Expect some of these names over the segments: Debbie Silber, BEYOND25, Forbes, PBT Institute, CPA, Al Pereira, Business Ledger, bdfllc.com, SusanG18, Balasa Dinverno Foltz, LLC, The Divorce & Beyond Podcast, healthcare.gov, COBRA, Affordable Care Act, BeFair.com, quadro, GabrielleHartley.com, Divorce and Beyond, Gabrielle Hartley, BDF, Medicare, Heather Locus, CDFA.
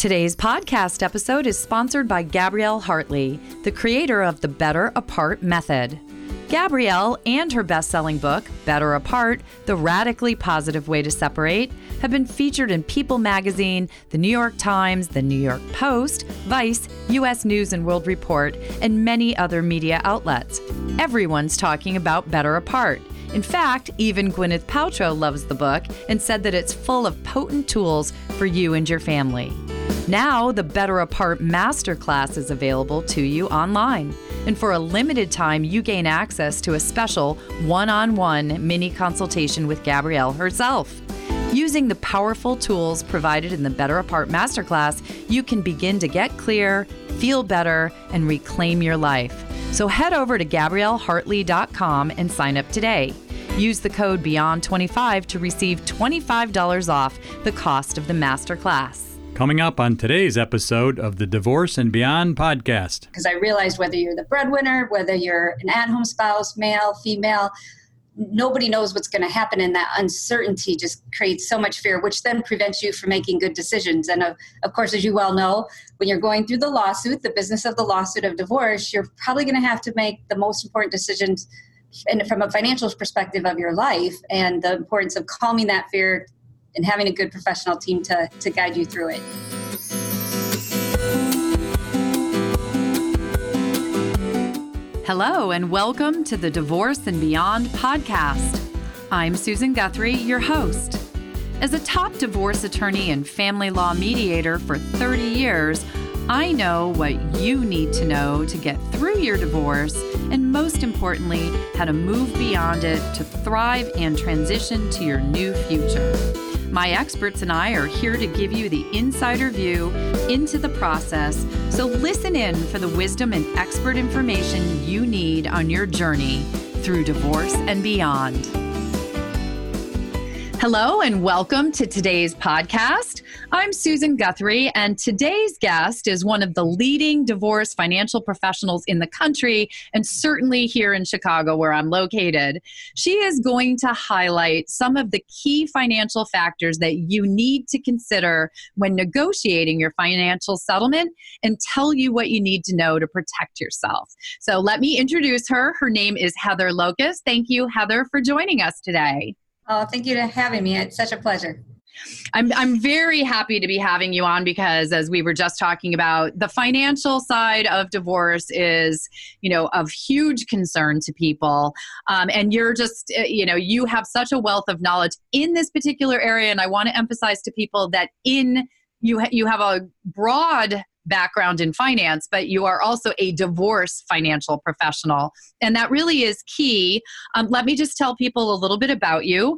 Today's podcast episode is sponsored by Gabrielle Hartley, the creator of the Better Apart method. Gabrielle and her best-selling book, Better Apart, The Radically Positive Way to Separate, have been featured in People Magazine, The New York Times, The New York Post, Vice, U.S. News and World Report, and many other media outlets. Everyone's talking about Better Apart. In fact, even Gwyneth Paltrow loves the book and said that it's full of potent tools for you and your family. Now, the Better Apart Masterclass is available to you online. And for a limited time, you gain access to a special one-on-one mini consultation with Gabrielle herself. Using the powerful tools provided in the Better Apart Masterclass, you can begin to get clear, feel better, and reclaim your life. So head over to GabrielleHartley.com and sign up today. Use the code BEYOND25 to receive $25 off the cost of the Masterclass. Coming up on today's episode of the Divorce and Beyond podcast. Because I realized whether you're the breadwinner, whether you're an at-home spouse, male, female, nobody knows what's going to happen, and that uncertainty just creates so much fear, which then prevents you from making good decisions. And of course, as you well know, when you're going through the lawsuit, the business of the lawsuit of divorce, you're probably going to have to make the most important decisions and from a financial perspective of your life, and the importance of calming that fear and having a good professional team to guide you through it. Hello, and welcome to the Divorce and Beyond podcast. I'm Susan Guthrie, your host. As a top divorce attorney and family law mediator for 30 years, I know what you need to know to get through your divorce, and most importantly, how to move beyond it to thrive and transition to your new future. My experts and I are here to give you the insider view into the process, so listen in for the wisdom and expert information you need on your journey through divorce and beyond. Hello and welcome to today's podcast. I'm Susan Guthrie, and today's guest is one of the leading divorce financial professionals in the country, and certainly here in Chicago where I'm located. She is going to highlight some of the key financial factors that you need to consider when negotiating your financial settlement and tell you what you need to know to protect yourself. So let me introduce her. Her name is Heather Locus. Thank you, Heather, for joining us today. Oh, thank you for having me. It's such a pleasure. I'm very happy to be having you on because, as we were just talking about, the financial side of divorce is, of huge concern to people. And you're just, you have such a wealth of knowledge in this particular area. And I want to emphasize to people that you have a broad background in finance, but you are also a divorce financial professional. And that really is key. Let me just tell people a little bit about you.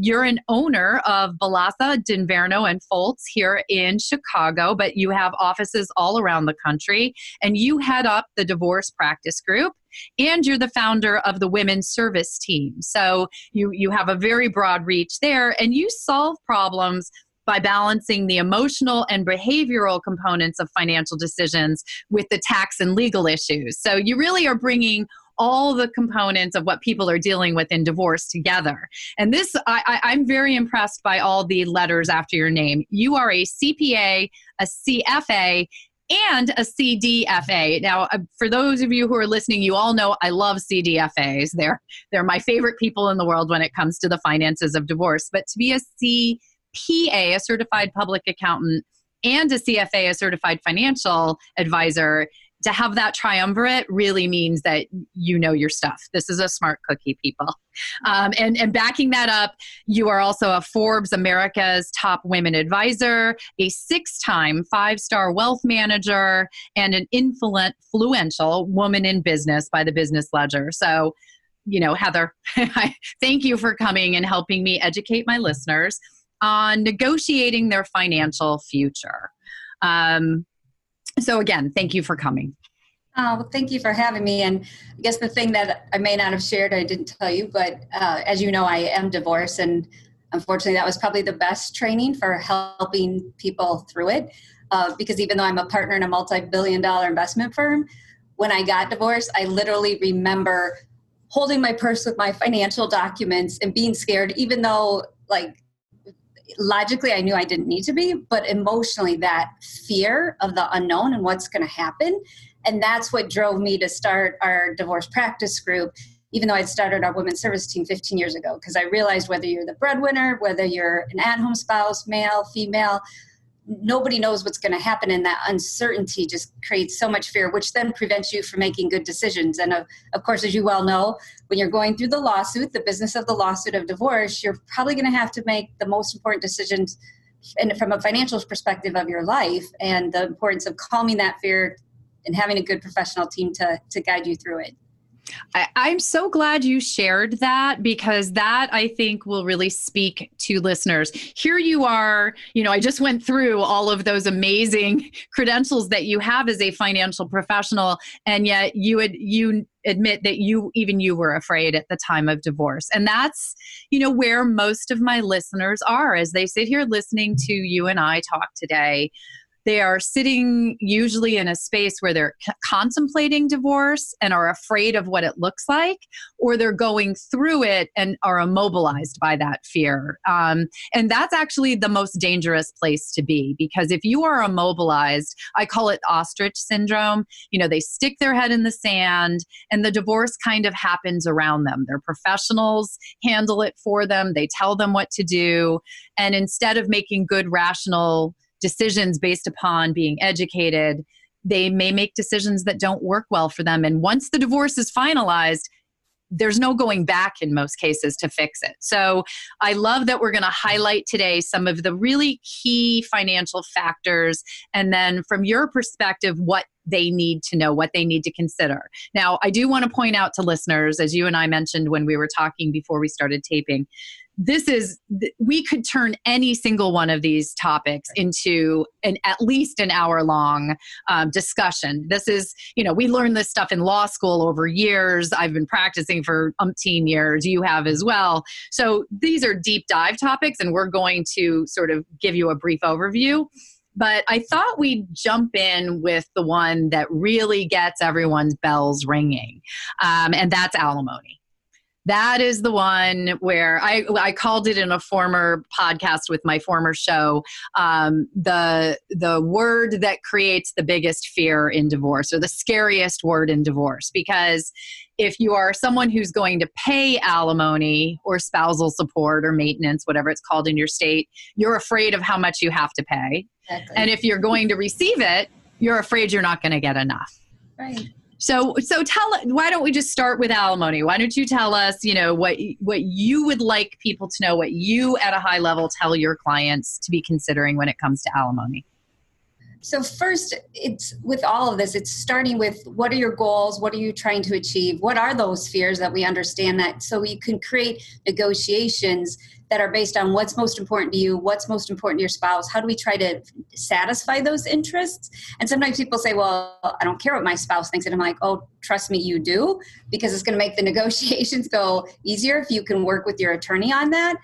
You're an owner of Balasa Dinverno and Foltz here in Chicago, but you have offices all around the country, and you head up the divorce practice group. And you're the founder of the Women's Service Team. So you have a very broad reach there, and you solve problems by balancing the emotional and behavioral components of financial decisions with the tax and legal issues. So you really are bringing all the components of what people are dealing with in divorce together. And this, I'm very impressed by all the letters after your name. You are a CPA, a CFA, and a CDFA. Now, for those of you who are listening, you all know I love CDFAs. They're my favorite people in the world when it comes to the finances of divorce. But to be a CPA, a certified public accountant, and a CFA, a certified financial advisor, to have that triumvirate really means that you know your stuff. This is a smart cookie, people. And backing that up, you are also a Forbes America's top women advisor, a 6-time 5-star wealth manager, and an influential woman in business by the Business Ledger. So, Heather, thank you for coming and helping me educate my listeners on negotiating their financial future. So again, thank you for coming. Well, thank you for having me. And I guess the thing that I may not have shared, I didn't tell you, but as you know, I am divorced, and unfortunately that was probably the best training for helping people through it. Because even though I'm a partner in a multi-billion-dollar investment firm, when I got divorced, I literally remember holding my purse with my financial documents and being scared, even though logically, I knew I didn't need to be, but emotionally, that fear of the unknown and what's going to happen. And that's what drove me to start our divorce practice group, even though I'd started our women's service team 15 years ago, because I realized whether you're the breadwinner, whether you're an at-home spouse, male, female, nobody knows what's going to happen. And that uncertainty just creates so much fear, which then prevents you from making good decisions. And of course, as you well know, when you're going through the lawsuit, the business of the lawsuit of divorce, you're probably going to have to make the most important decisions and from a financial perspective of your life, and the importance of calming that fear and having a good professional team to guide you through it. I'm so glad you shared that, because that I think will really speak to listeners. Here you are, you know, I just went through all of those amazing credentials that you have as a financial professional, and yet you admit that you were afraid at the time of divorce. And that's, you know, where most of my listeners are as they sit here listening to you and I talk today. They are sitting usually in a space where they're contemplating divorce and are afraid of what it looks like, or they're going through it and are immobilized by that fear. And that's actually the most dangerous place to be, because if you are immobilized, I call it ostrich syndrome. You know, they stick their head in the sand and the divorce kind of happens around them. Their professionals handle it for them. They tell them what to do. And instead of making good, rational decisions based upon being educated, they may make decisions that don't work well for them. And once the divorce is finalized, there's no going back in most cases to fix it. So I love that we're going to highlight today some of the really key financial factors, and then from your perspective, what they need to know, what they need to consider. Now, I do want to point out to listeners, as you and I mentioned when we were talking before we started taping, we could turn any single one of these topics into at least an hour-long discussion. This is, you know, we learned this stuff in law school over years. I've been practicing for umpteen years. You have as well. So these are deep dive topics, and we're going to sort of give you a brief overview. But I thought we'd jump in with the one that really gets everyone's bells ringing, and that's alimony. That is the one where I called it in a former podcast with my former show, the word that creates the biggest fear in divorce, or the scariest word in divorce. Because if you are someone who's going to pay alimony or spousal support or maintenance, whatever it's called in your state, you're afraid of how much you have to pay. Exactly. And if you're going to receive it, you're afraid you're not going to get enough. Right. So why don't we just start with alimony? Why don't you tell us, you know, what you would like people to know, what you at a high level tell your clients to be considering when it comes to alimony? So first, it's with all of this, it's starting with what are your goals? What are you trying to achieve? What are those fears that we understand that? So we can create negotiations that are based on what's most important to you, what's most important to your spouse. How do we try to satisfy those interests? And sometimes people say, well, I don't care what my spouse thinks. And I'm like, oh, trust me, you do, because it's going to make the negotiations go easier if you can work with your attorney on that.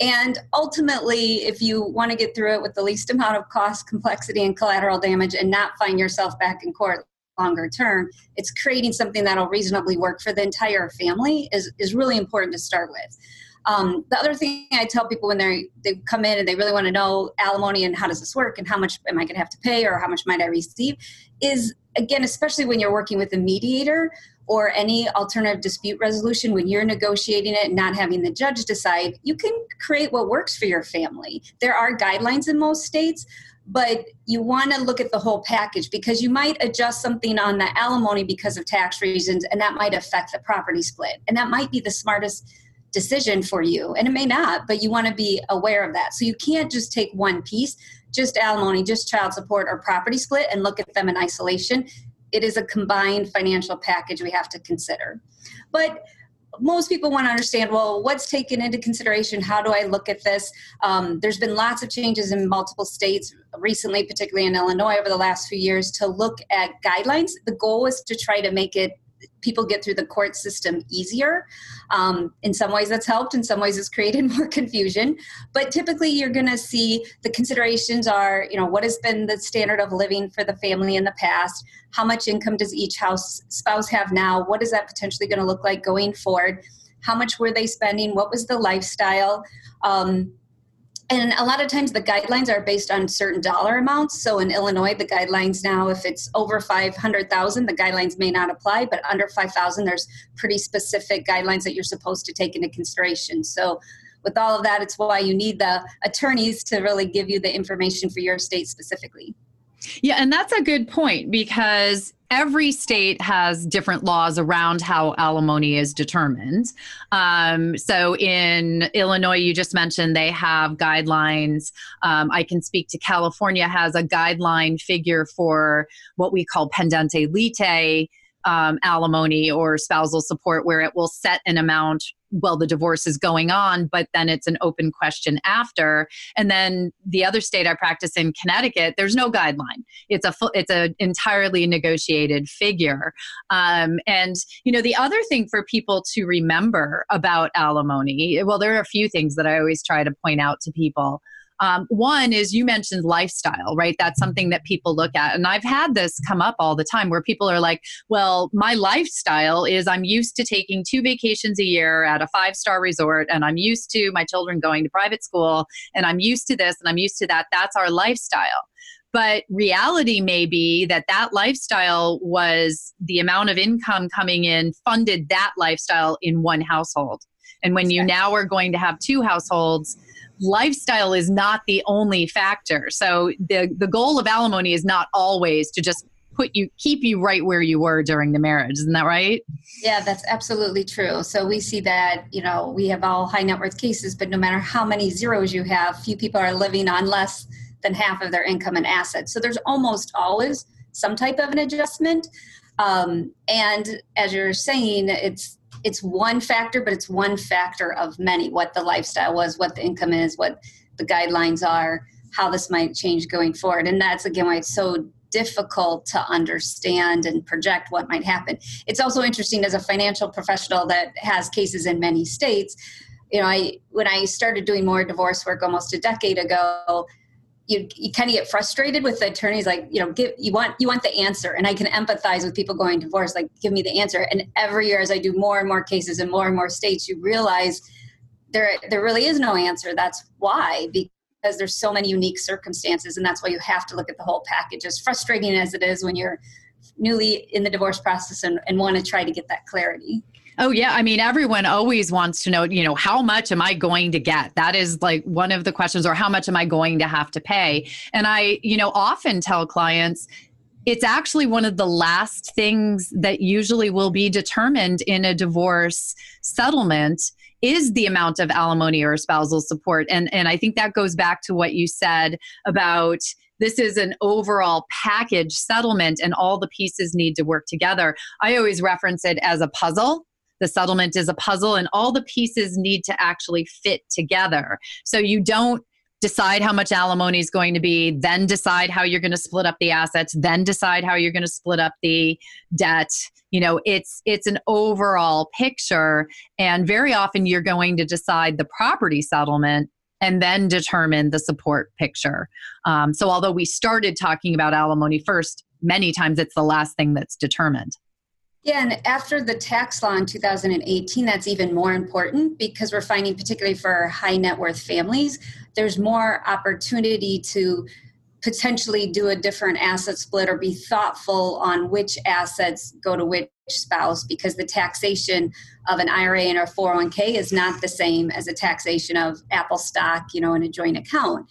And ultimately, if you want to get through it with the least amount of cost, complexity, and collateral damage, and not find yourself back in court longer term, it's creating something that'll reasonably work for the entire family is really important to start with. The other thing I tell people when they come in and they really want to know alimony and how does this work and how much am I going to have to pay or how much might I receive is, again, especially when you're working with a mediator or any alternative dispute resolution, when you're negotiating it and not having the judge decide, you can create what works for your family. There are guidelines in most states, but you want to look at the whole package because you might adjust something on the alimony because of tax reasons, and that might affect the property split. And that might be the smartest decision for you. And it may not, but you want to be aware of that. So you can't just take one piece, just alimony, just child support or property split, and look at them in isolation. It is a combined financial package we have to consider. But most people want to understand, well, what's taken into consideration? How do I look at this? There's been lots of changes in multiple states recently, particularly in Illinois over the last few years, to look at guidelines. The goal is to try to make it people get through the court system easier. In some ways that's helped. In some ways it's created more confusion. But typically you're going to see the considerations are, you know, what has been the standard of living for the family in the past? How much income does each spouse have now? What is that potentially going to look like going forward? How much were they spending? What was the lifestyle? And a lot of times the guidelines are based on certain dollar amounts. So in Illinois, the guidelines now, if it's over $500,000, the guidelines may not apply, but under $5,000, there's pretty specific guidelines that you're supposed to take into consideration. So with all of that, it's why you need the attorneys to really give you the information for your state specifically. Yeah, and that's a good point, because every state has different laws around how alimony is determined. So in Illinois, you just mentioned they have guidelines. I can speak to California has a guideline figure for what we call pendente lite alimony or spousal support, where it will set an amount while the divorce is going on, but then it's an open question after. And then the other state I practice in, Connecticut, there's no guideline. It's an entirely negotiated figure. And you know, the other thing for people to remember about alimony, well, there are a few things that I always try to point out to people. One is, you mentioned lifestyle, right? That's something that people look at. And I've had this come up all the time where people are like, well, my lifestyle is I'm used to taking 2 vacations a year at a 5-star resort, and I'm used to my children going to private school, and I'm used to this and I'm used to that. That's our lifestyle. But reality may be that that lifestyle was the amount of income coming in funded that lifestyle in one household. And when you now are going to have 2 households, lifestyle is not the only factor. So the goal of alimony is not always to just keep you right where you were during the marriage. Isn't that right? Yeah, that's absolutely true. So we see that, you know, we have all high net worth cases, but no matter how many zeros you have, few people are living on less than half of their income and assets. So there's almost always some type of an adjustment. And as you're saying, it's one factor, but it's one factor of many, what the lifestyle was, what the income is, what the guidelines are, how this might change going forward. And that's, again, why it's so difficult to understand and project what might happen. It's also interesting, as a financial professional that has cases in many states, you know, when I started doing more divorce work almost a decade ago, you kind of get frustrated with the attorneys, like, you know, you want the answer. And I can empathize with people going divorce, like, give me the answer. And every year as I do more and more cases in more and more states, you realize there really is no answer. That's why, because there's so many unique circumstances, and that's why you have to look at the whole package, as frustrating as it is when you're newly in the divorce process and want to try to get that clarity. Oh, yeah. I mean, everyone always wants to know, you know, how much am I going to get? That is like one of the questions, or how much am I going to have to pay? And I, you know, often tell clients, it's actually one of the last things that usually will be determined in a divorce settlement is the amount of alimony or spousal support. And I think that goes back to what you said about this is an overall package settlement and all the pieces need to work together. I always reference it as a puzzle. The settlement is a puzzle and all the pieces need to actually fit together. So you don't decide how much alimony is going to be, then decide how you're going to split up the assets, then decide how you're going to split up the debt. You know, it's an overall picture. And very often you're going to decide the property settlement and then determine the support picture. So although we started talking about alimony first, many times it's the last thing that's determined. Yeah, and after the tax law in 2018, that's even more important, because we're finding, particularly for high net worth families, there's more opportunity to potentially do a different asset split or be thoughtful on which assets go to which spouse, because the taxation of an IRA and a 401k is not the same as a taxation of Apple stock, you know, in a joint account.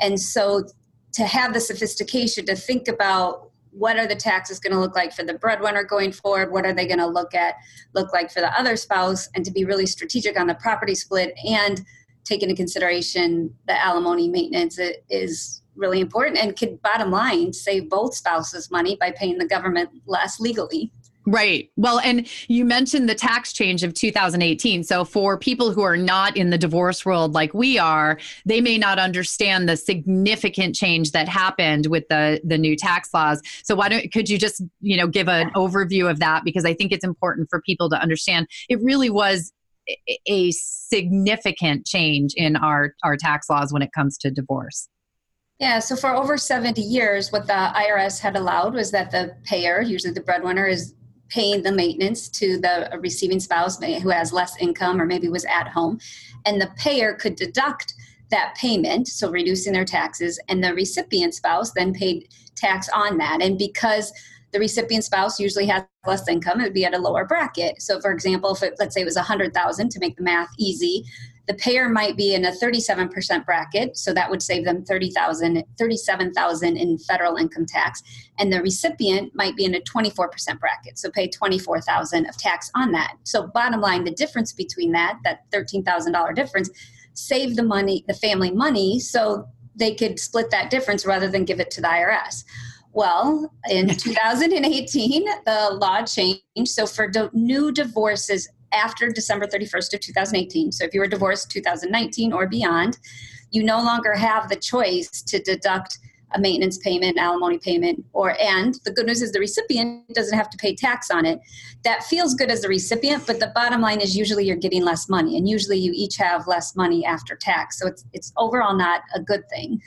And so to have the sophistication to think about, what are the taxes going to look like for the breadwinner going forward? What are they going to look like for the other spouse? And to be really strategic on the property split and take into consideration the alimony maintenance is really important, and could, bottom line, save both spouses money by paying the government less legally. Right. Well, and you mentioned the tax change of 2018. So for people who are not in the divorce world like we are, they may not understand the significant change that happened with the new tax laws. So could you just, you know, give an overview of that? Because I think it's important for people to understand it really was a significant change in our tax laws when it comes to divorce. Yeah, so for over 70 years, what the IRS had allowed was that the payer, usually the breadwinner, is paying the maintenance to the receiving spouse who has less income or maybe was at home. And the payer could deduct that payment, so reducing their taxes, and the recipient spouse then paid tax on that. And because the recipient spouse usually has less income, it would be at a lower bracket. So for example, if it, let's say it was $100,000, to make the math easy, the payer might be in a 37% bracket, so that would save them $37,000 in federal income tax, and the recipient might be in a 24% bracket, so pay $24,000 of tax on that. So bottom line, the difference between that $13,000 difference, save the money, the family money, so they could split that difference rather than give it to the IRS. Well, in 2018, the law changed. So for new divorces after December 31st of 2018, so if you were divorced 2019 or beyond, you no longer have the choice to deduct a maintenance payment, alimony payment, and the good news is the recipient doesn't have to pay tax on it. That feels good as the recipient, but the bottom line is usually you're getting less money, and usually you each have less money after tax. So it's overall not a good thing.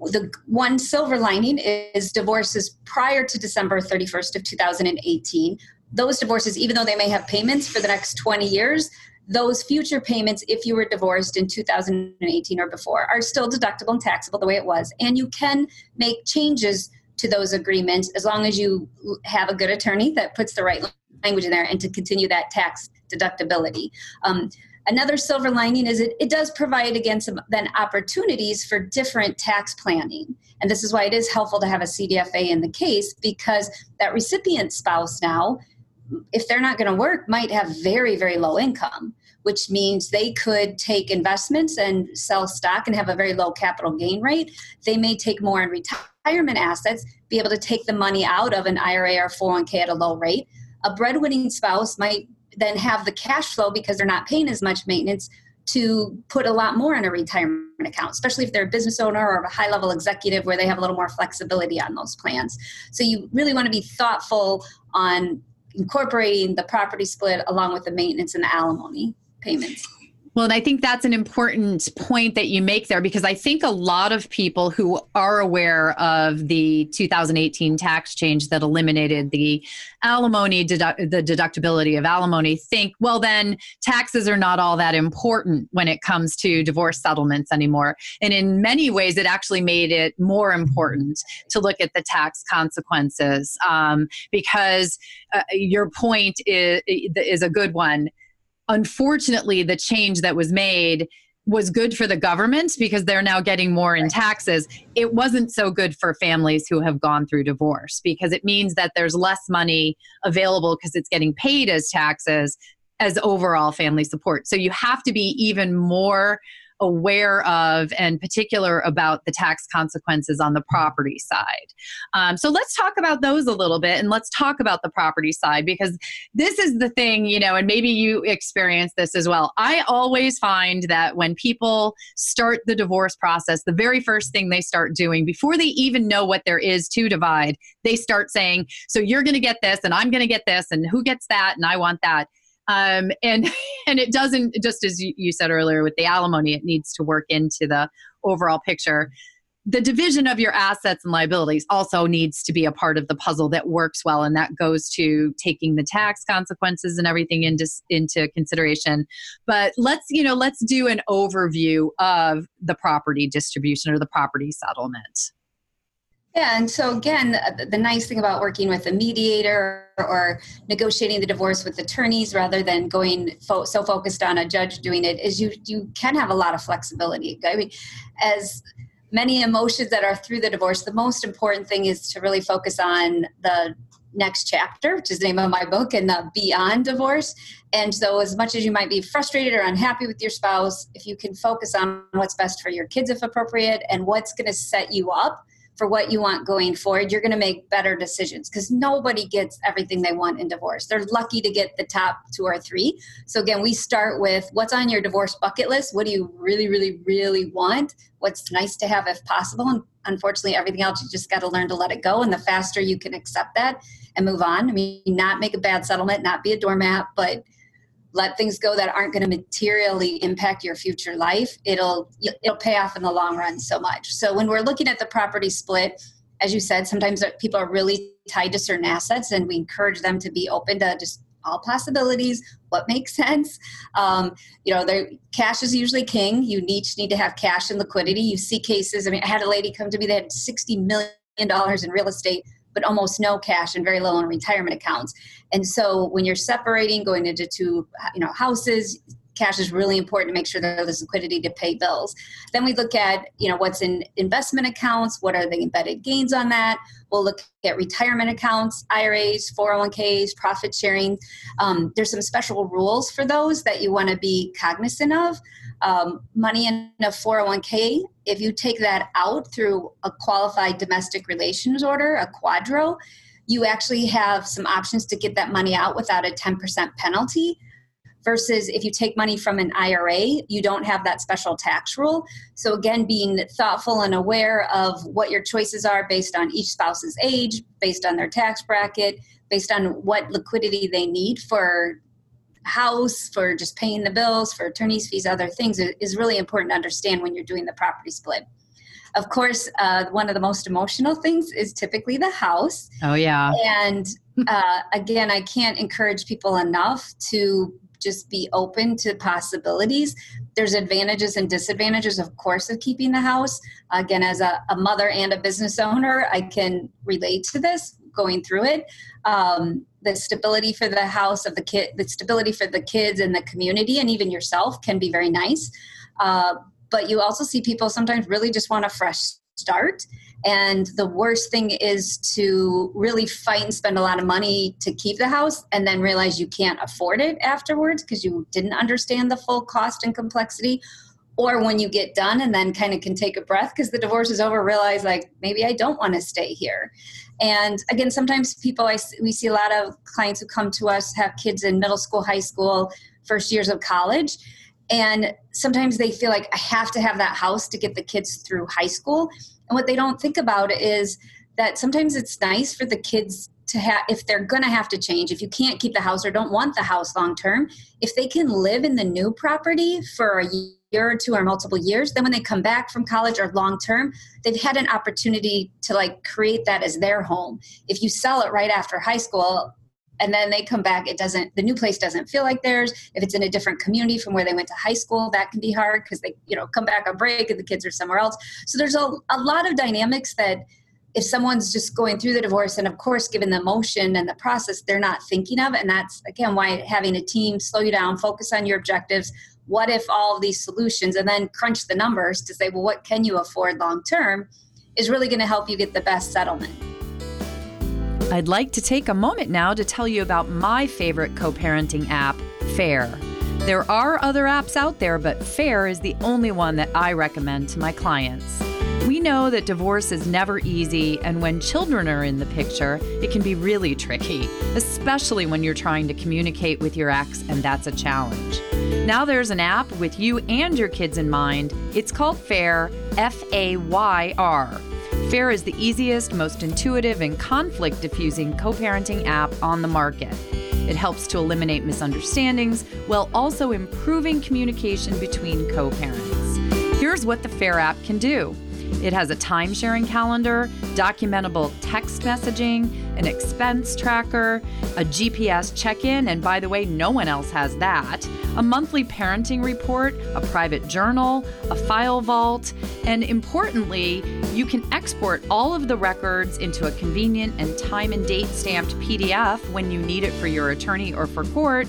The one silver lining is divorces prior to December 31st of 2018. Those divorces, even though they may have payments for the next 20 years, those future payments, if you were divorced in 2018 or before, are still deductible and taxable the way it was. And you can make changes to those agreements as long as you have a good attorney that puts the right language in there and to continue that tax deductibility. Another silver lining is it does provide, again, some then opportunities for different tax planning. And this is why it is helpful to have a CDFA in the case, because that recipient spouse now, if they're not going to work, might have very, very low income, which means they could take investments and sell stock and have a very low capital gain rate. They may take more in retirement assets, be able to take the money out of an IRA or 401k at a low rate. A breadwinning spouse might then have the cash flow, because they're not paying as much maintenance, to put a lot more in a retirement account, especially if they're a business owner or a high-level executive where they have a little more flexibility on those plans. So you really want to be thoughtful on incorporating the property split along with the maintenance and the alimony payments. Well, and I think that's an important point that you make there, because I think a lot of people who are aware of the 2018 tax change that eliminated the alimony, the deductibility of alimony, think, well, then taxes are not all that important when it comes to divorce settlements anymore. And in many ways, it actually made it more important to look at the tax consequences, because your point is a good one. Unfortunately, the change that was made was good for the government because they're now getting more in taxes. It wasn't so good for families who have gone through divorce, because it means that there's less money available because it's getting paid as taxes as overall family support. So you have to be even more aware of and particular about the tax consequences on the property side. So let's talk about those a little bit, and let's talk about the property side, because this is the thing, you know, and maybe you experience this as well. I always find that when people start the divorce process, the very first thing they start doing before they even know what there is to divide, they start saying, so you're going to get this and I'm going to get this and who gets that and I want that. And it doesn't, just as you said earlier with the alimony, it needs to work into the overall picture. The division of your assets and liabilities also needs to be a part of the puzzle that works well. And that goes to taking the tax consequences and everything into consideration. But let's do an overview of the property distribution or the property settlement. Yeah, and so again, the nice thing about working with a mediator or negotiating the divorce with attorneys rather than going so focused on a judge doing it is you can have a lot of flexibility. I mean, as many emotions that are through the divorce, the most important thing is to really focus on the next chapter, which is the name of my book, and the Beyond Divorce. And so as much as you might be frustrated or unhappy with your spouse, if you can focus on what's best for your kids, if appropriate, and what's going to set you up for what you want going forward, you're going to make better decisions, because nobody gets everything they want in divorce. They're lucky to get the top 2 or 3. So again, we start with what's on your divorce bucket list. What do you really, really, really want? What's nice to have if possible? And unfortunately, everything else, you just got to learn to let it go. And the faster you can accept that and move on. I mean, not make a bad settlement, not be a doormat, but let things go that aren't going to materially impact your future life. It'll pay off in the long run so much. So when we're looking at the property split, as you said, sometimes people are really tied to certain assets, and we encourage them to be open to just all possibilities, what makes sense. Cash is usually king. You need to have cash and liquidity. You see cases. I mean, I had a lady come to me that had $60 million in real estate, but almost no cash and very low in retirement accounts. And so when you're separating, going into two, houses, cash is really important to make sure that there's liquidity to pay bills. Then we look at, what's in investment accounts, what are the embedded gains on that. We'll look at retirement accounts, IRAs, 401ks, profit sharing. There's some special rules for those that you want to be cognizant of. Money in a 401k, if you take that out through a qualified domestic relations order, a quadro, you actually have some options to get that money out without a 10% penalty. Versus if you take money from an IRA, you don't have that special tax rule. So again, being thoughtful and aware of what your choices are based on each spouse's age, based on their tax bracket, based on what liquidity they need for house, for just paying the bills, for attorney's fees, other things, is really important to understand when you're doing the property split. Of course, one of the most emotional things is typically the house. Oh, yeah. And again, I can't encourage people enough to just be open to possibilities. There's advantages and disadvantages, of course, of keeping the house. Again, as a mother and a business owner, I can relate to this, going through it. The stability for the house of the kid, the stability for the kids and the community and even yourself can be very nice. But you also see people sometimes really just want a fresh start. And the worst thing is to really fight and spend a lot of money to keep the house and then realize you can't afford it afterwards because you didn't understand the full cost and complexity. Or when you get done and then kind of can take a breath because the divorce is over, realize like, maybe I don't want to stay here. And again, sometimes we see a lot of clients who come to us have kids in middle school, high school, first years of college. And sometimes they feel like I have to have that house to get the kids through high school. And what they don't think about is that sometimes it's nice for the kids to have, if they're going to have to change, if you can't keep the house or don't want the house long term, if they can live in the new property for a year or two or multiple years, then when they come back from college or long term, they've had an opportunity to like create that as their home. If you sell it right after high school, and then they come back, the new place doesn't feel like theirs. If it's in a different community from where they went to high school, that can be hard because they, come back on break and the kids are somewhere else. So there's a lot of dynamics that if someone's just going through the divorce and of course, given the emotion and the process, they're not thinking of. And that's again, why having a team slow you down, focus on your objectives. What if all of these solutions, and then crunch the numbers to say, well, what can you afford long-term is really going to help you get the best settlement. I'd like to take a moment now to tell you about my favorite co-parenting app, FAYR. There are other apps out there, but FAYR is the only one that I recommend to my clients. We know that divorce is never easy, and when children are in the picture, it can be really tricky, especially when you're trying to communicate with your ex, and that's a challenge. Now there's an app with you and your kids in mind. It's called FAYR, F-A-Y-R. FAYR is the easiest, most intuitive, and conflict-diffusing co-parenting app on the market. It helps to eliminate misunderstandings while also improving communication between co-parents. Here's what the FAYR app can do. It has a time-sharing calendar, documentable text messaging, an expense tracker, a GPS check-in, and by the way, no one else has that, a monthly parenting report, a private journal, a file vault, and importantly, you can export all of the records into a convenient and time and date stamped PDF when you need it for your attorney or for court,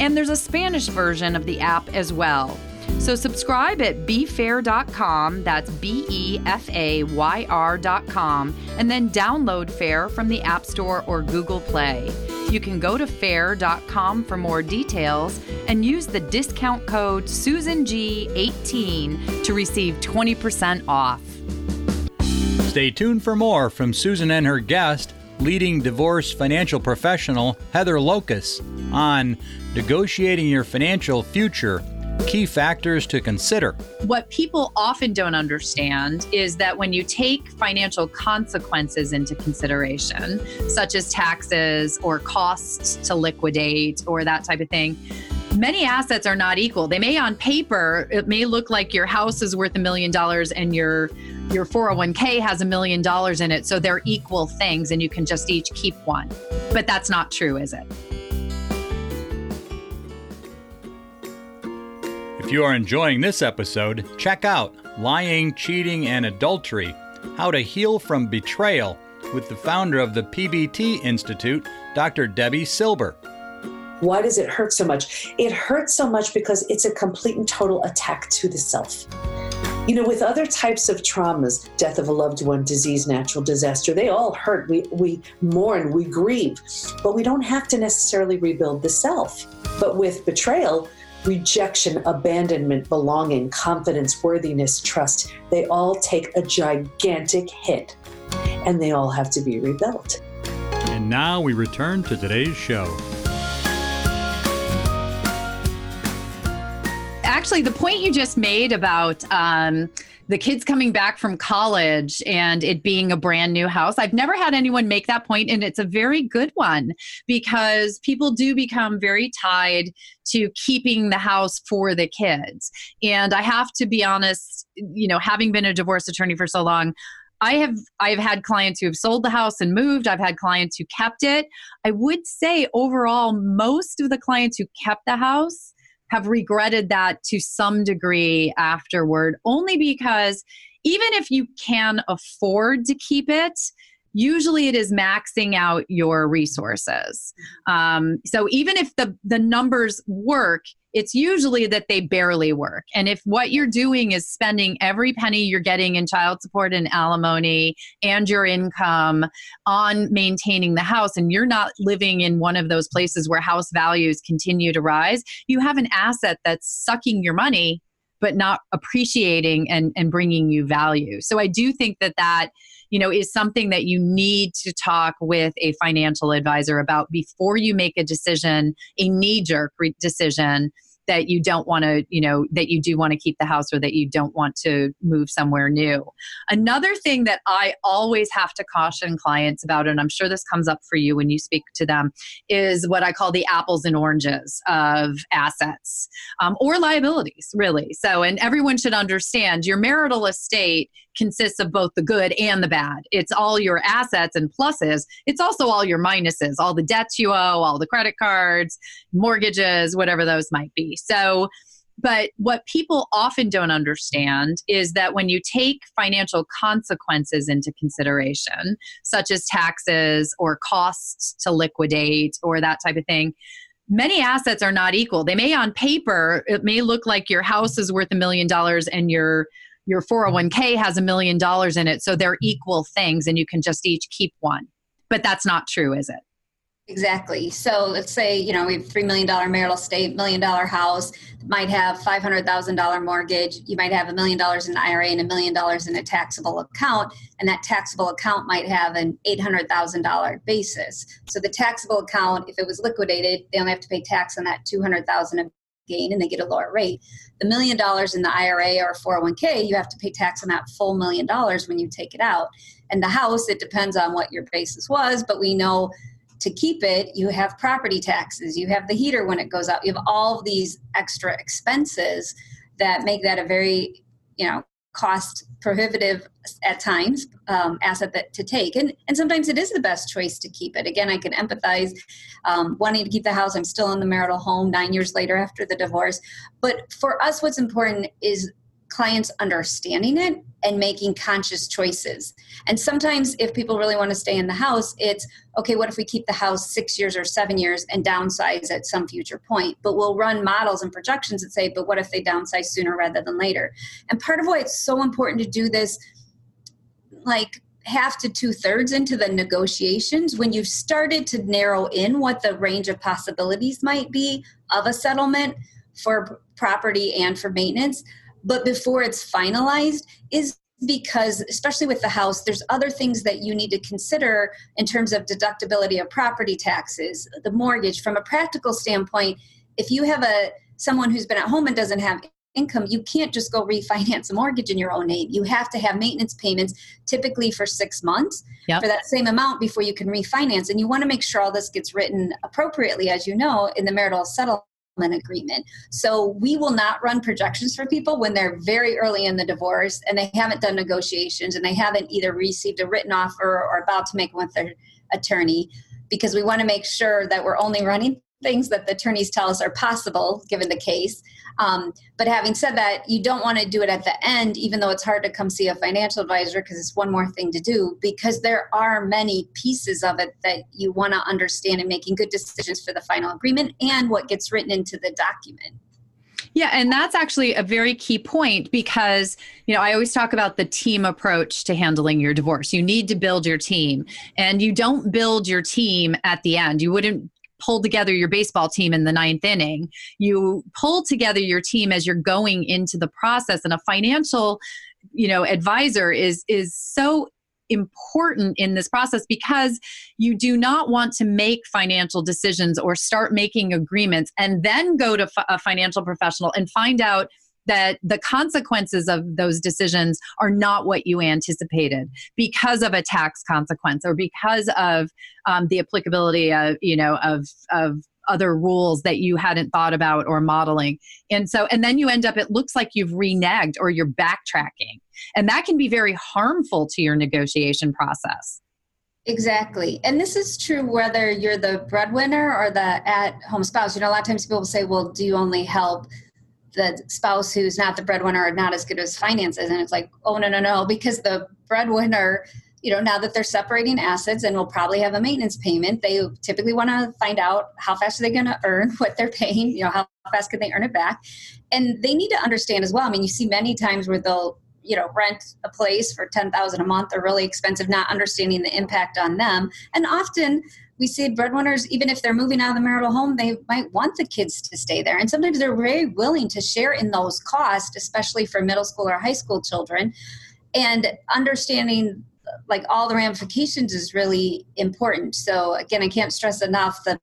and there's a Spanish version of the app as well. So subscribe at BeFair.com, that's B-E-F-A-Y-R.com, and then download FAYR from the App Store or Google Play. You can go to FAYR.com for more details and use the discount code SusanG18 to receive 20% off. Stay tuned for more from Susan and her guest, leading divorce financial professional Heather Locus, on negotiating your financial future. Key factors to consider. What people often don't understand is that when you take financial consequences into consideration, such as taxes or costs to liquidate or that type of thing, many assets are not equal. They may, on paper, it may look like your house is worth $1 million and your 401k has $1 million in it. So they're equal things and you can just each keep one. But that's not true, is it? you are enjoying this episode, check out Lying, Cheating, and Adultery, How to Heal from Betrayal with the founder of the PBT Institute, Dr. Debbie Silber. Why does it hurt so much? It hurts so much because it's a complete and total attack to the self. You know, with other types of traumas, death of a loved one, disease, natural disaster, they all hurt. We mourn, we grieve, but we don't have to necessarily rebuild the self. But with betrayal, rejection, abandonment, belonging, confidence, worthiness, trust, they all take a gigantic hit and they all have to be rebuilt. And now we return to today's show. Actually, the point you just made about the kids coming back from college and it being a brand new house, I've never had anyone make that point, and it's a very good one because people do become very tied to keeping the house for the kids. And I have to be honest, you know, having been a divorce attorney for so long, I've had clients who have sold the house and moved. I've had clients who kept it. I would say overall, most of the clients who kept the house have regretted that to some degree afterward, only because even if you can afford to keep it, usually it is maxing out your resources. So even if the numbers work, it's usually that they barely work. And if what you're doing is spending every penny you're getting in child support and alimony and your income on maintaining the house, and you're not living in one of those places where house values continue to rise, you have an asset that's sucking your money, but not appreciating and bringing you value. So I do think that, you know, is something that you need to talk with a financial advisor about before you make a decision, a knee-jerk decision that you don't want to, you know, that you do want to keep the house or that you don't want to move somewhere new. Another thing that I always have to caution clients about, and I'm sure this comes up for you when you speak to them, is what I call the apples and oranges of assets or liabilities, really. So, and everyone should understand your marital estate consists of both the good and the bad. It's all your assets and pluses. It's also all your minuses, all the debts you owe, all the credit cards, mortgages, whatever those might be. So, but what people often don't understand is that when you take financial consequences into consideration, such as taxes or costs to liquidate or that type of thing, many assets are not equal. They may on paper, it may look like your house is worth $1 million and your 401k has $1 million in it. So they're equal things and you can just each keep one. But that's not true, is it? Exactly. So let's say, you know, we have $3 million marital estate, $1 million house, might have $500,000 mortgage. You might have $1 million in an IRA and $1 million in a taxable account. And that taxable account might have an $800,000 basis. So the taxable account, if it was liquidated, they only have to pay tax on that $200,000 gain and they get a lower rate. The $1 million in the IRA or 401k, you have to pay tax on that full $1 million when you take it out. And the house, it depends on what your basis was, but we know to keep it, you have property taxes, you have the heater when it goes out, you have all of these extra expenses that make that a very, you know, cost prohibitive at times asset that to take. And sometimes it is the best choice to keep it. Again, I can empathize wanting to keep the house. I'm still in the marital home 9 years later after the divorce. But for us, what's important is clients understanding it and making conscious choices. And sometimes if people really want to stay in the house, it's, okay, what if we keep the house 6 years or 7 years and downsize at some future point? But we'll run models and projections that say, but what if they downsize sooner rather than later? And part of why it's so important to do this, like half to 2/3 into the negotiations, when you've started to narrow in what the range of possibilities might be of a settlement for property and for maintenance, but before it's finalized, is because, especially with the house, there's other things that you need to consider in terms of deductibility of property taxes, the mortgage. From a practical standpoint, if you have someone who's been at home and doesn't have income, you can't just go refinance a mortgage in your own name. You have to have maintenance payments typically for 6 months for that same amount before you can refinance. And you want to make sure all this gets written appropriately, as you know, in the marital settlement agreement. So we will not run projections for people when they're very early in the divorce and they haven't done negotiations and they haven't either received a written offer or about to make one with their attorney, because we want to make sure that we're only running things that the attorneys tell us are possible given the case. But having said that, you don't want to do it at the end, even though it's hard to come see a financial advisor because it's one more thing to do, because there are many pieces of it that you want to understand in making good decisions for the final agreement and what gets written into the document. Yeah, and that's actually a very key point because, you know, I always talk about the team approach to handling your divorce. You need to build your team, and you don't build your team at the end. You wouldn't pull together your baseball team in the 9th inning. You pull together your team as you're going into the process, and a financial, you know, advisor is so important in this process because you do not want to make financial decisions or start making agreements and then go to a financial professional and find out that the consequences of those decisions are not what you anticipated because of a tax consequence or because of the applicability of, you know, of other rules that you hadn't thought about or modeling. And so, and then you end up, it looks like you've reneged or you're backtracking. And that can be very harmful to your negotiation process. Exactly. And this is true whether you're the breadwinner or the at-home spouse. You know, a lot of times people will say, well, do you only help the spouse who's not the breadwinner or not as good as finances? And it's like, oh, no, because the breadwinner, you know, now that they're separating assets and will probably have a maintenance payment, they typically want to find out how fast are they going to earn what they're paying, you know, how fast can they earn it back? And they need to understand as well. I mean, you see many times where they'll, you know, rent a place for $10,000 a month or really expensive, not understanding the impact on them. And often we see breadwinners, even if they're moving out of the marital home, they might want the kids to stay there. And sometimes they're very willing to share in those costs, especially for middle school or high school children. And understanding like all the ramifications is really important. So again, I can't stress enough that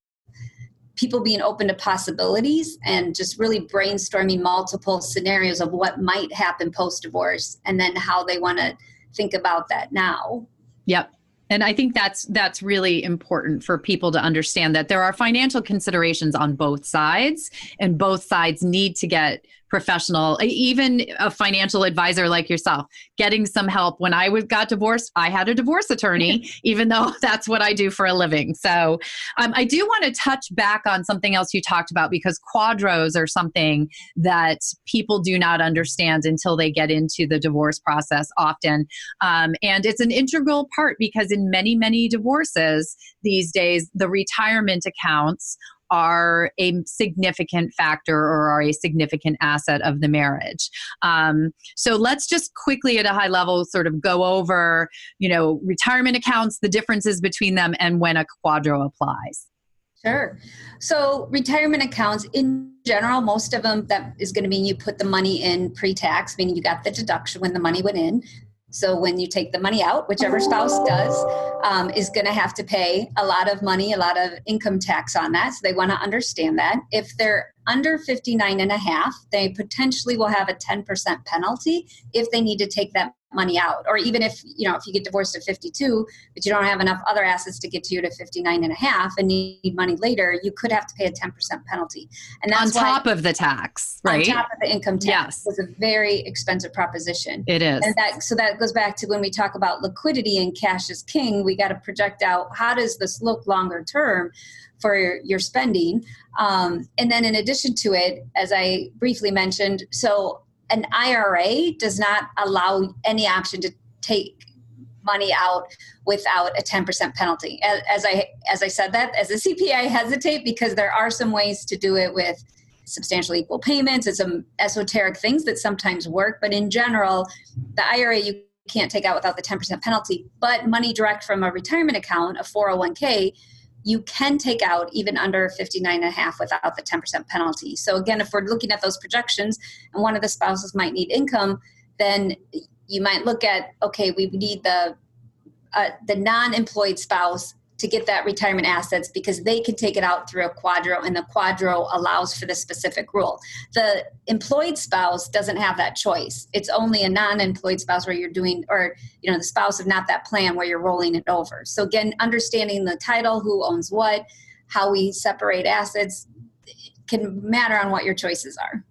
people being open to possibilities and just really brainstorming multiple scenarios of what might happen post-divorce and then how they want to think about that now. Yep. And I think that's really important for people to understand that there are financial considerations on both sides, and both sides need to get professional, even a financial advisor like yourself, getting some help. When I got divorced, I had a divorce attorney, even though that's what I do for a living. So I do want to touch back on something else you talked about, because quadros are something that people do not understand until they get into the divorce process often. And it's an integral part because in many, many divorces these days, the retirement accounts are a significant factor or are a significant asset of the marriage. So let's just quickly at a high level sort of go over, you know, retirement accounts, the differences between them and when a quadro applies. Sure. So retirement accounts in general, most of them, that is going to mean you put the money in pre-tax, meaning you got the deduction when the money went in. So when you take the money out, whichever spouse does, is going to have to pay a lot of money, a lot of income tax on that. So they want to understand that. If they're under 59 and a half, they potentially will have a 10% penalty if they need to take that money out. Or even if, you know, if you get divorced at 52, but you don't have enough other assets to get to you to 59 and a half and need money later, you could have to pay a 10% penalty. And that's on top of the tax, right? On top of the income tax. Yes. It's a very expensive proposition. It is. And that goes back to when we talk about liquidity and cash is king, we got to project out how does this look longer term for your spending. And then in addition to it, as I briefly mentioned, so an IRA does not allow any option to take money out without a 10% penalty. As I said that, as a CPA, I hesitate because there are some ways to do it with substantially equal payments and some esoteric things that sometimes work. But in general, the IRA you can't take out without the 10% penalty, but money direct from a retirement account, a 401k, you can take out even under 59 and a half without the 10% penalty. So again, if we're looking at those projections and one of the spouses might need income, then you might look at, okay, we need the non-employed spouse to get that retirement assets because they can take it out through a quadro, and the quadro allows for the specific rule. The employed spouse doesn't have that choice. It's only a non-employed spouse where you're doing, or, you know, the spouse of not that plan where you're rolling it over. So again, understanding the title, who owns what, how we separate assets can matter on what your choices are.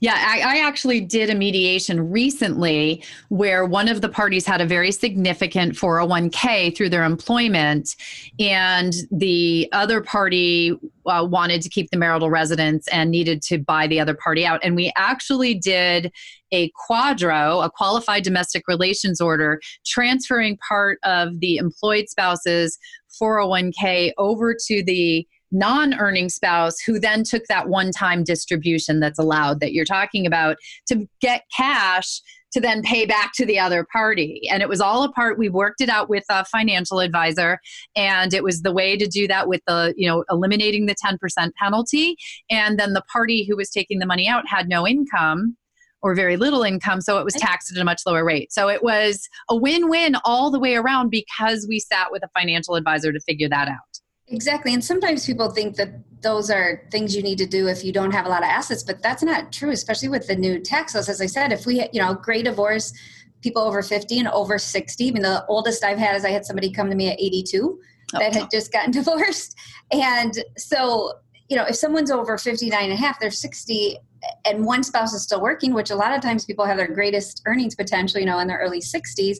Yeah, I actually did a mediation recently where one of the parties had a very significant 401k through their employment, and the other party wanted to keep the marital residence and needed to buy the other party out. And we actually did a quadro, a qualified domestic relations order, transferring part of the employed spouse's 401k over to the non-earning spouse, who then took that one-time distribution that's allowed that you're talking about to get cash to then pay back to the other party. And it was all a part, we worked it out with a financial advisor, and it was the way to do that with the, you know, eliminating the 10% penalty. And then the party who was taking the money out had no income or very little income, so it was taxed at a much lower rate. So it was a win-win all the way around because we sat with a financial advisor to figure that out. Exactly. And sometimes people think that those are things you need to do if you don't have a lot of assets, but that's not true, especially with the new tax laws. As I said, if we, you know, gray divorce, people over 50 and over 60, even the oldest I've had is I had somebody come to me at 82 that had just gotten divorced. And so, you know, if someone's over 59 and a half, they're 60 and one spouse is still working, which a lot of times people have their greatest earnings potential, you know, in their early 60s.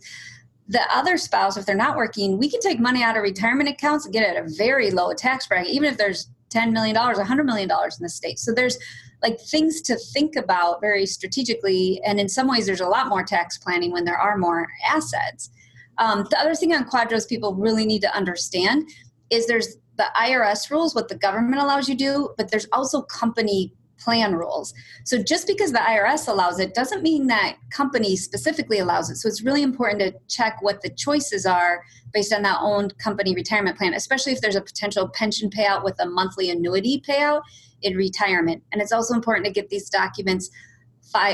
The other spouse, if they're not working, we can take money out of retirement accounts and get it at a very low tax bracket, even if there's $10 million, $100 million in the state. So there's like things to think about very strategically. And in some ways, there's a lot more tax planning when there are more assets. The other thing on quadros people really need to understand is there's the IRS rules, what the government allows you to do, but there's also company plan rules. So just because the IRS allows it doesn't mean that company specifically allows it. So it's really important to check what the choices are based on that own company retirement plan, especially if there's a potential pension payout with a monthly annuity payout in retirement. And it's also important to get these documents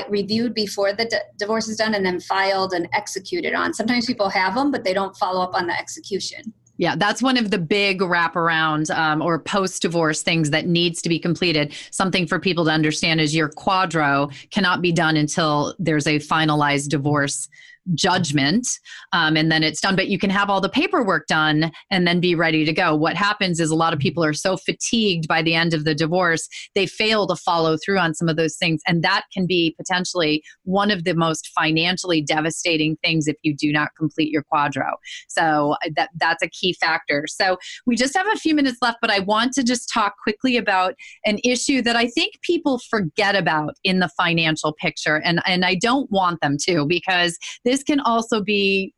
reviewed before the divorce is done and then filed and executed on. Sometimes people have them, but they don't follow up on the execution. Yeah, that's one of the big wraparound or post-divorce things that needs to be completed. Something for people to understand is your quadro cannot be done until there's a finalized divorce judgment, and then it's done. But you can have all the paperwork done and then be ready to go. What happens is a lot of people are so fatigued by the end of the divorce, they fail to follow through on some of those things. And that can be potentially one of the most financially devastating things if you do not complete your quadro. So that's a key factor. So we just have a few minutes left, but I want to just talk quickly about an issue that I think people forget about in the financial picture. And I don't want them to, because this can also be,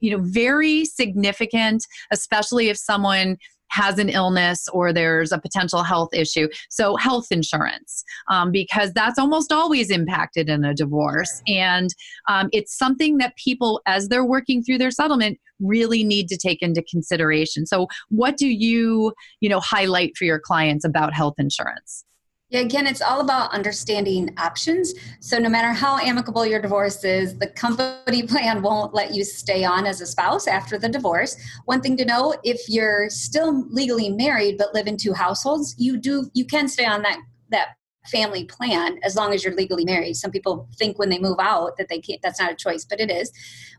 you know, very significant, especially if someone has an illness or there's a potential health issue. So health insurance, because that's almost always impacted in a divorce. And it's something that people, as they're working through their settlement, really need to take into consideration. So what do you highlight for your clients about health insurance? Yeah, again, it's all about understanding options. So no matter how amicable your divorce is, the company plan won't let you stay on as a spouse after the divorce. One thing to know, if you're still legally married but live in two households, you can stay on that family plan as long as you're legally married. Some people think when they move out that they can't, that's not a choice, but it is.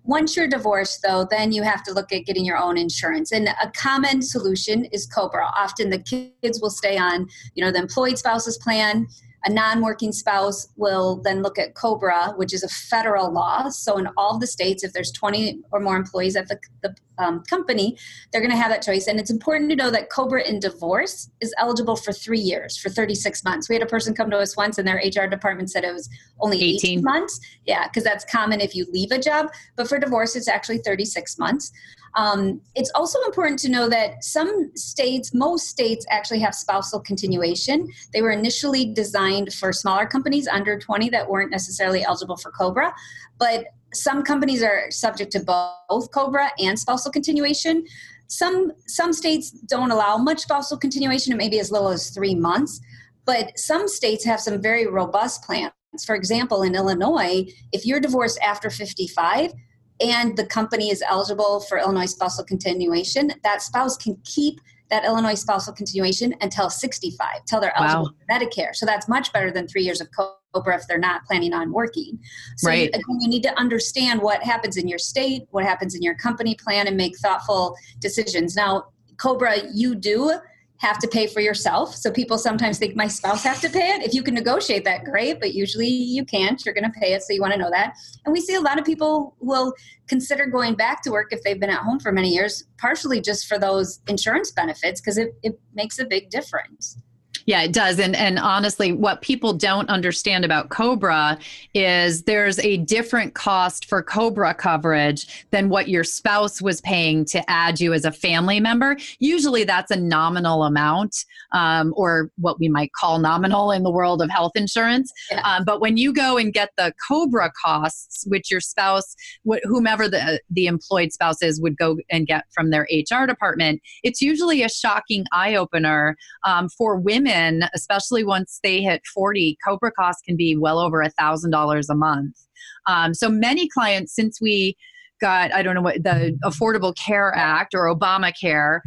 Once you're divorced though, then you have to look at getting your own insurance. And a common solution is COBRA. Often the kids will stay on, the employed spouse's plan. A non-working spouse will then look at COBRA, which is a federal law. So in all the states, if there's 20 or more employees at the company, they're going to have that choice. And it's important to know that COBRA in divorce is eligible for 3 years, for 36 months. We had a person come to us once and their HR department said it was only 18 months. Yeah, because that's common if you leave a job. But for divorce, it's actually 36 months. It's also important to know that most states actually have spousal continuation. They were initially designed for smaller companies under 20 that weren't necessarily eligible for COBRA, but some companies are subject to both COBRA and spousal continuation. Some states don't allow much spousal continuation, it may be as little as 3 months, but some states have some very robust plans. For example, in Illinois, if you're divorced after 55, and the company is eligible for Illinois spousal continuation, that spouse can keep that Illinois spousal continuation until 65, until they're eligible for Medicare. So that's much better than 3 years of COBRA if they're not planning on working. So you need to understand what happens in your state, what happens in your company plan, and make thoughtful decisions. Now, COBRA, have to pay for yourself. So people sometimes think my spouse has to pay it. If you can negotiate that, great, but usually you can't. You're going to pay it, so you want to know that. And we see a lot of people will consider going back to work if they've been at home for many years, partially just for those insurance benefits, because it makes a big difference. Yeah, it does. And honestly, what people don't understand about COBRA is there's a different cost for COBRA coverage than what your spouse was paying to add you as a family member. Usually that's a nominal amount, or what we might call nominal in the world of health insurance. Yeah. But when you go and get the COBRA costs, which your spouse, whomever the employed spouse is, would go and get from their HR department, it's usually a shocking eye-opener for women. Especially once they hit 40, COBRA costs can be well over $1,000 a month. So many clients, since we got, I don't know what, the Affordable Care Act or Obamacare,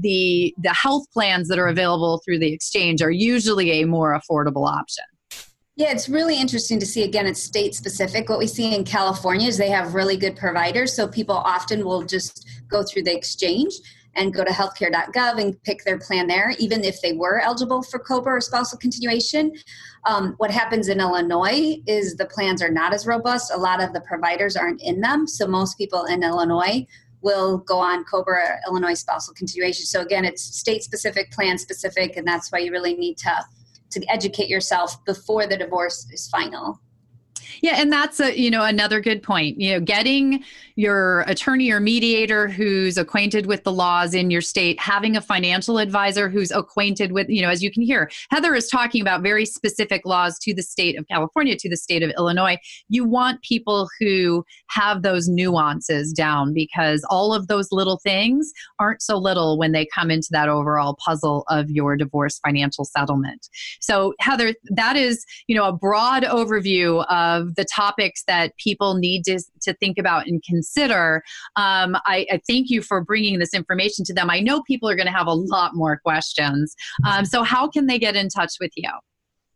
the health plans that are available through the exchange are usually a more affordable option. Yeah, it's really interesting to see. Again, it's state specific. What we see in California is they have really good providers. So people often will just go through the exchange and go to healthcare.gov and pick their plan there, even if they were eligible for COBRA or spousal continuation. What happens in Illinois is the plans are not as robust. A lot of the providers aren't in them. So most people in Illinois will go on COBRA or Illinois spousal continuation. So again, it's state-specific, plan-specific, and that's why you really need to educate yourself before the divorce is final. Yeah. And that's another good point, getting your attorney or mediator who's acquainted with the laws in your state, having a financial advisor who's acquainted with, as you can hear, Heather is talking about very specific laws to the state of California, to the state of Illinois. You want people who have those nuances down, because all of those little things aren't so little when they come into that overall puzzle of your divorce financial settlement. So Heather, that is, a broad overview of the topics that people need to think about and consider. I thank you for bringing this information to them. I know people are going to have a lot more questions. So how can they get in touch with you?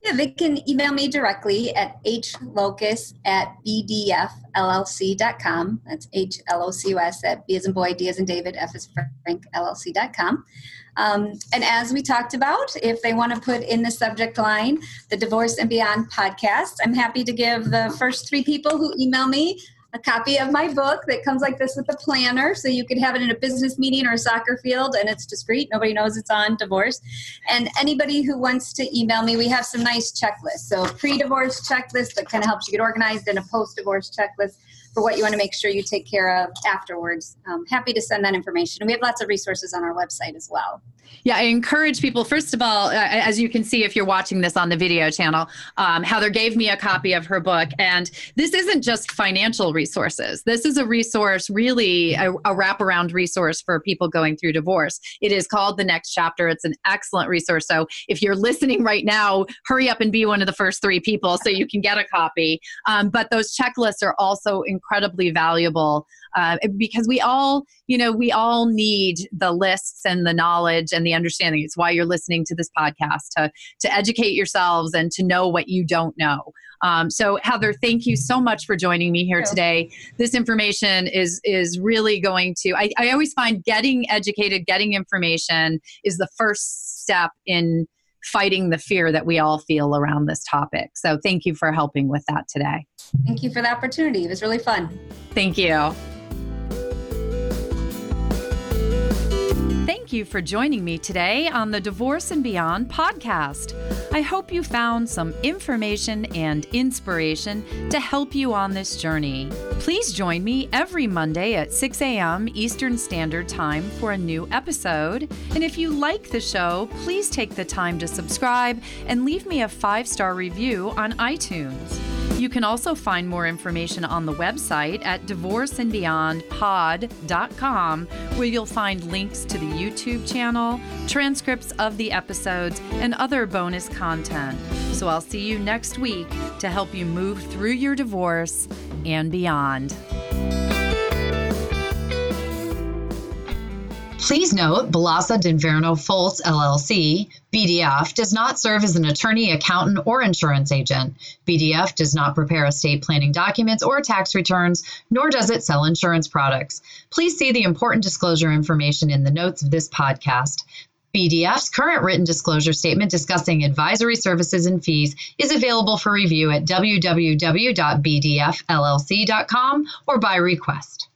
Yeah, they can email me directly at hlocus@bdfllc.com. That's HLOCUS at B as in boy, D as in David, F as Frank, LLC.com. And as we talked about, if they want to put in the subject line, the Divorce and Beyond podcast, I'm happy to give the first 3 people who email me a copy of my book that comes like this with a planner. So you could have it in a business meeting or a soccer field, and it's discreet. Nobody knows it's on divorce. And anybody who wants to email me, we have some nice checklists. So a pre-divorce checklist that kind of helps you get organized, and a post-divorce checklist for what you want to make sure you take care of afterwards. I'm happy to send that information. And we have lots of resources on our website as well. Yeah, I encourage people, first of all, as you can see if you're watching this on the video channel, Heather gave me a copy of her book. And this isn't just financial resources. This is a resource, really a wraparound resource for people going through divorce. It is called The Next Chapter. It's an excellent resource. So if you're listening right now, hurry up and be one of the first 3 people so you can get a copy. But those checklists are also incredibly valuable, because we all need the lists and the knowledge and the understanding. It's why you're listening to this podcast, to educate yourselves and to know what you don't know. So Heather, thank you so much for joining me here today. This information is really going to, I always find getting educated, getting information is the first step in fighting the fear that we all feel around this topic. So thank you for helping with that today. Thank you for the opportunity. It was really fun. Thank you. Thank you for joining me today on the Divorce and Beyond podcast. I hope you found some information and inspiration to help you on this journey. Please join me every Monday at 6 a.m. Eastern Standard Time for a new episode. And if you like the show, please take the time to subscribe and leave me a 5-star review on iTunes. You can also find more information on the website at divorceandbeyondpod.com, where you'll find links to the YouTube channel, transcripts of the episodes, and other bonus content. So I'll see you next week to help you move through your divorce and beyond. Please note, Balasa Dinverno Foltz, LLC, BDF, does not serve as an attorney, accountant, or insurance agent. BDF does not prepare estate planning documents or tax returns, nor does it sell insurance products. Please see the important disclosure information in the notes of this podcast. BDF's current written disclosure statement discussing advisory services and fees is available for review at www.bdfllc.com or by request.